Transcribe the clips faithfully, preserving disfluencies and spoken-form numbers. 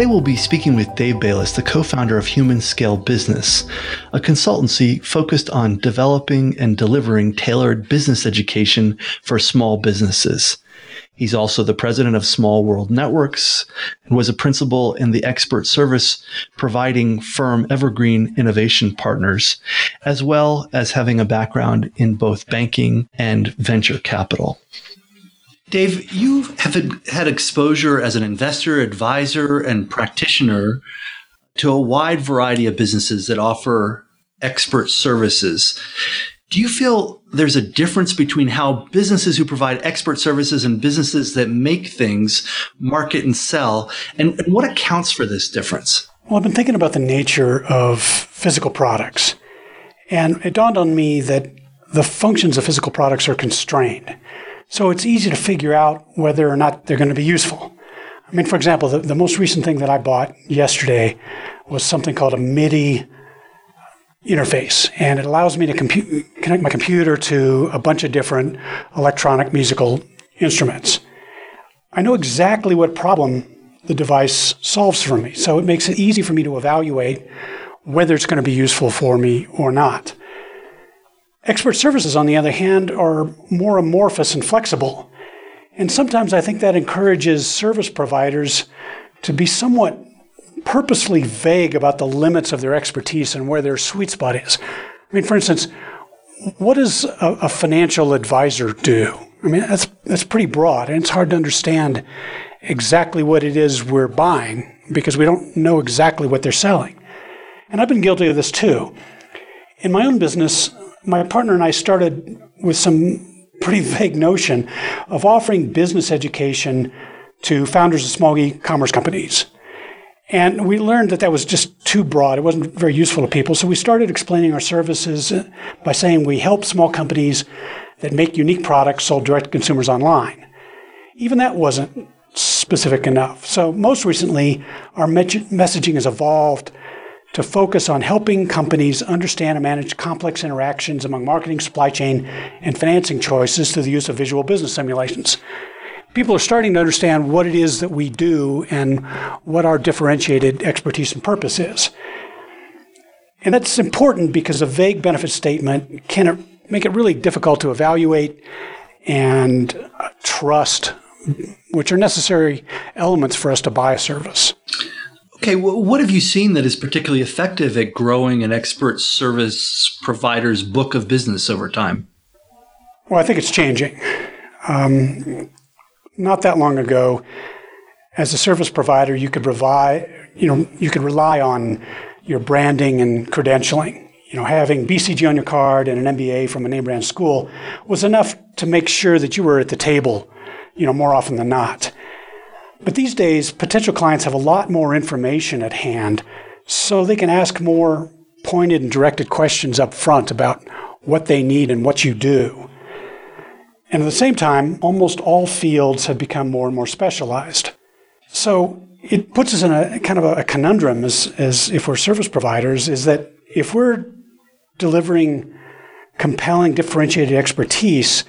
Today we'll be speaking with Dave Bayless, the co-founder of Human Scale Business, a consultancy focused on developing and delivering tailored business education for small businesses. He's also the president of Small World Networks and was a principal in the expert service providing firm Evergreen Innovation Partners, as well as having a background in both banking and venture capital. Dave, you have had exposure as an investor, advisor, and practitioner to a wide variety of businesses that offer expert services. Do you feel there's a difference between how businesses who provide expert services and businesses that make things market and sell? And, and what accounts for this difference? Well, I've been thinking about the nature of physical products. And it dawned on me that the functions of physical products are constrained. So it's easy to figure out whether or not they're going to be useful. I mean, for example, the, the most recent thing that I bought yesterday was something called a MIDI interface, and it allows me to compu- connect my computer to a bunch of different electronic musical instruments. I know exactly what problem the device solves for me, so it makes it easy for me to evaluate whether it's going to be useful for me or not. Expert services, on the other hand, are more amorphous and flexible, and sometimes I think that encourages service providers to be somewhat purposely vague about the limits of their expertise and where their sweet spot is. I mean, for instance, what does a, a financial advisor do? I mean, that's that's pretty broad, and it's hard to understand exactly what it is we're buying because we don't know exactly what they're selling. And I've been guilty of this too. In my own business, my partner and I started with some pretty vague notion of offering business education to founders of small e-commerce companies. And we learned that that was just too broad. It wasn't very useful to people. So we started explaining our services by saying we help small companies that make unique products sold direct to consumers online. Even that wasn't specific enough. So most recently, our me- messaging has evolved to focus on helping companies understand and manage complex interactions among marketing, supply chain, and financing choices through the use of visual business simulations. People are starting to understand what it is that we do and what our differentiated expertise and purpose is. And that's important because a vague benefit statement can make it really difficult to evaluate and trust, which are necessary elements for us to buy a service. Okay, well, what have you seen that is particularly effective at growing an expert service provider's book of business over time? Well, I think it's changing. Um, Not that long ago, as a service provider, you could provide, you know, you could rely on your branding and credentialing. You know, having B C G on your card and an M B A from a name brand school was enough to make sure that you were at the table, you know, more often than not. But these days, potential clients have a lot more information at hand, so they can ask more pointed and directed questions up front about what they need and what you do. And at the same time, almost all fields have become more and more specialized. So it puts us in a kind of a conundrum as, as if we're service providers, is that if we're delivering compelling, differentiated expertise,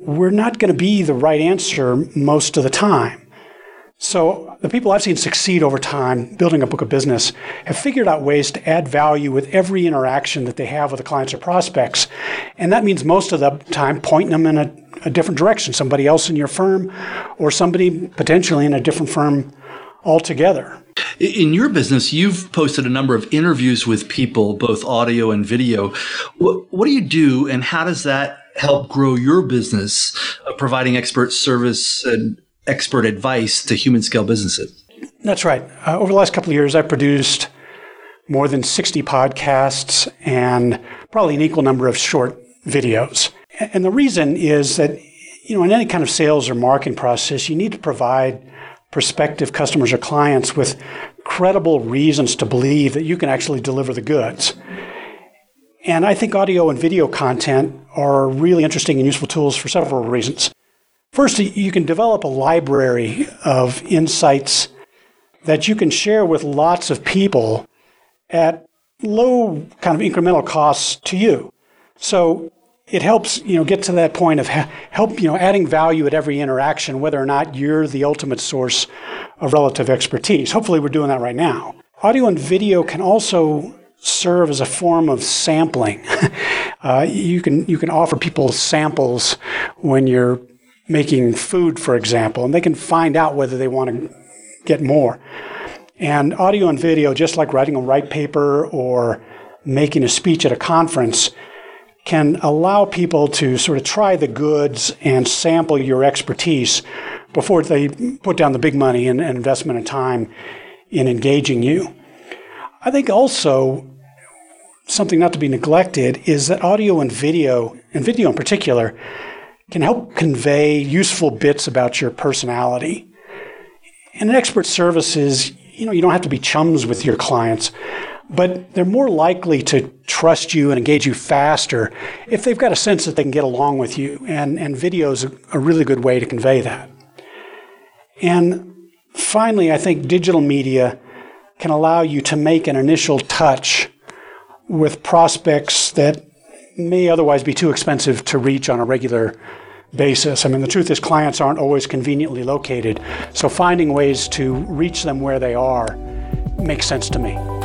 we're not going to be the right answer most of the time. So the people I've seen succeed over time building a book of business have figured out ways to add value with every interaction that they have with the clients or prospects. And that means most of the time pointing them in a, a different direction, somebody else in your firm or somebody potentially in a different firm altogether. In your business, you've posted a number of interviews with people, both audio and video. What, what do you do and how does that help grow your business, uh, providing expert service and expert advice to human scale businesses? That's right. Uh, over the last couple of years, I produced more than sixty podcasts and probably an equal number of short videos. And the reason is that, you know, in any kind of sales or marketing process, you need to provide prospective customers or clients with credible reasons to believe that you can actually deliver the goods. And I think audio and video content are really interesting and useful tools for several reasons. First, you can develop a library of insights that you can share with lots of people at low kind of incremental costs to you. So it helps, you know, get to that point of help, you know, adding value at every interaction, whether or not you're the ultimate source of relative expertise. Hopefully we're doing that right now. Audio and video can also serve as a form of sampling. uh, you can you can offer people samples when you're making food, for example, and they can find out whether they want to get more. And audio and video, just like writing a white paper or making a speech at a conference, can allow people to sort of try the goods and sample your expertise before they put down the big money and, and investment and time in engaging you. I think also something not to be neglected is that audio and video, and video in particular, can help convey useful bits about your personality. And in expert services, you know, you don't have to be chums with your clients, but they're more likely to trust you and engage you faster if they've got a sense that they can get along with you. And, and video is a, a really good way to convey that. And finally, I think digital media can allow you to make an initial touch with prospects that may otherwise be too expensive to reach on a regular basis. I mean, the truth is clients aren't always conveniently located, so finding ways to reach them where they are makes sense to me.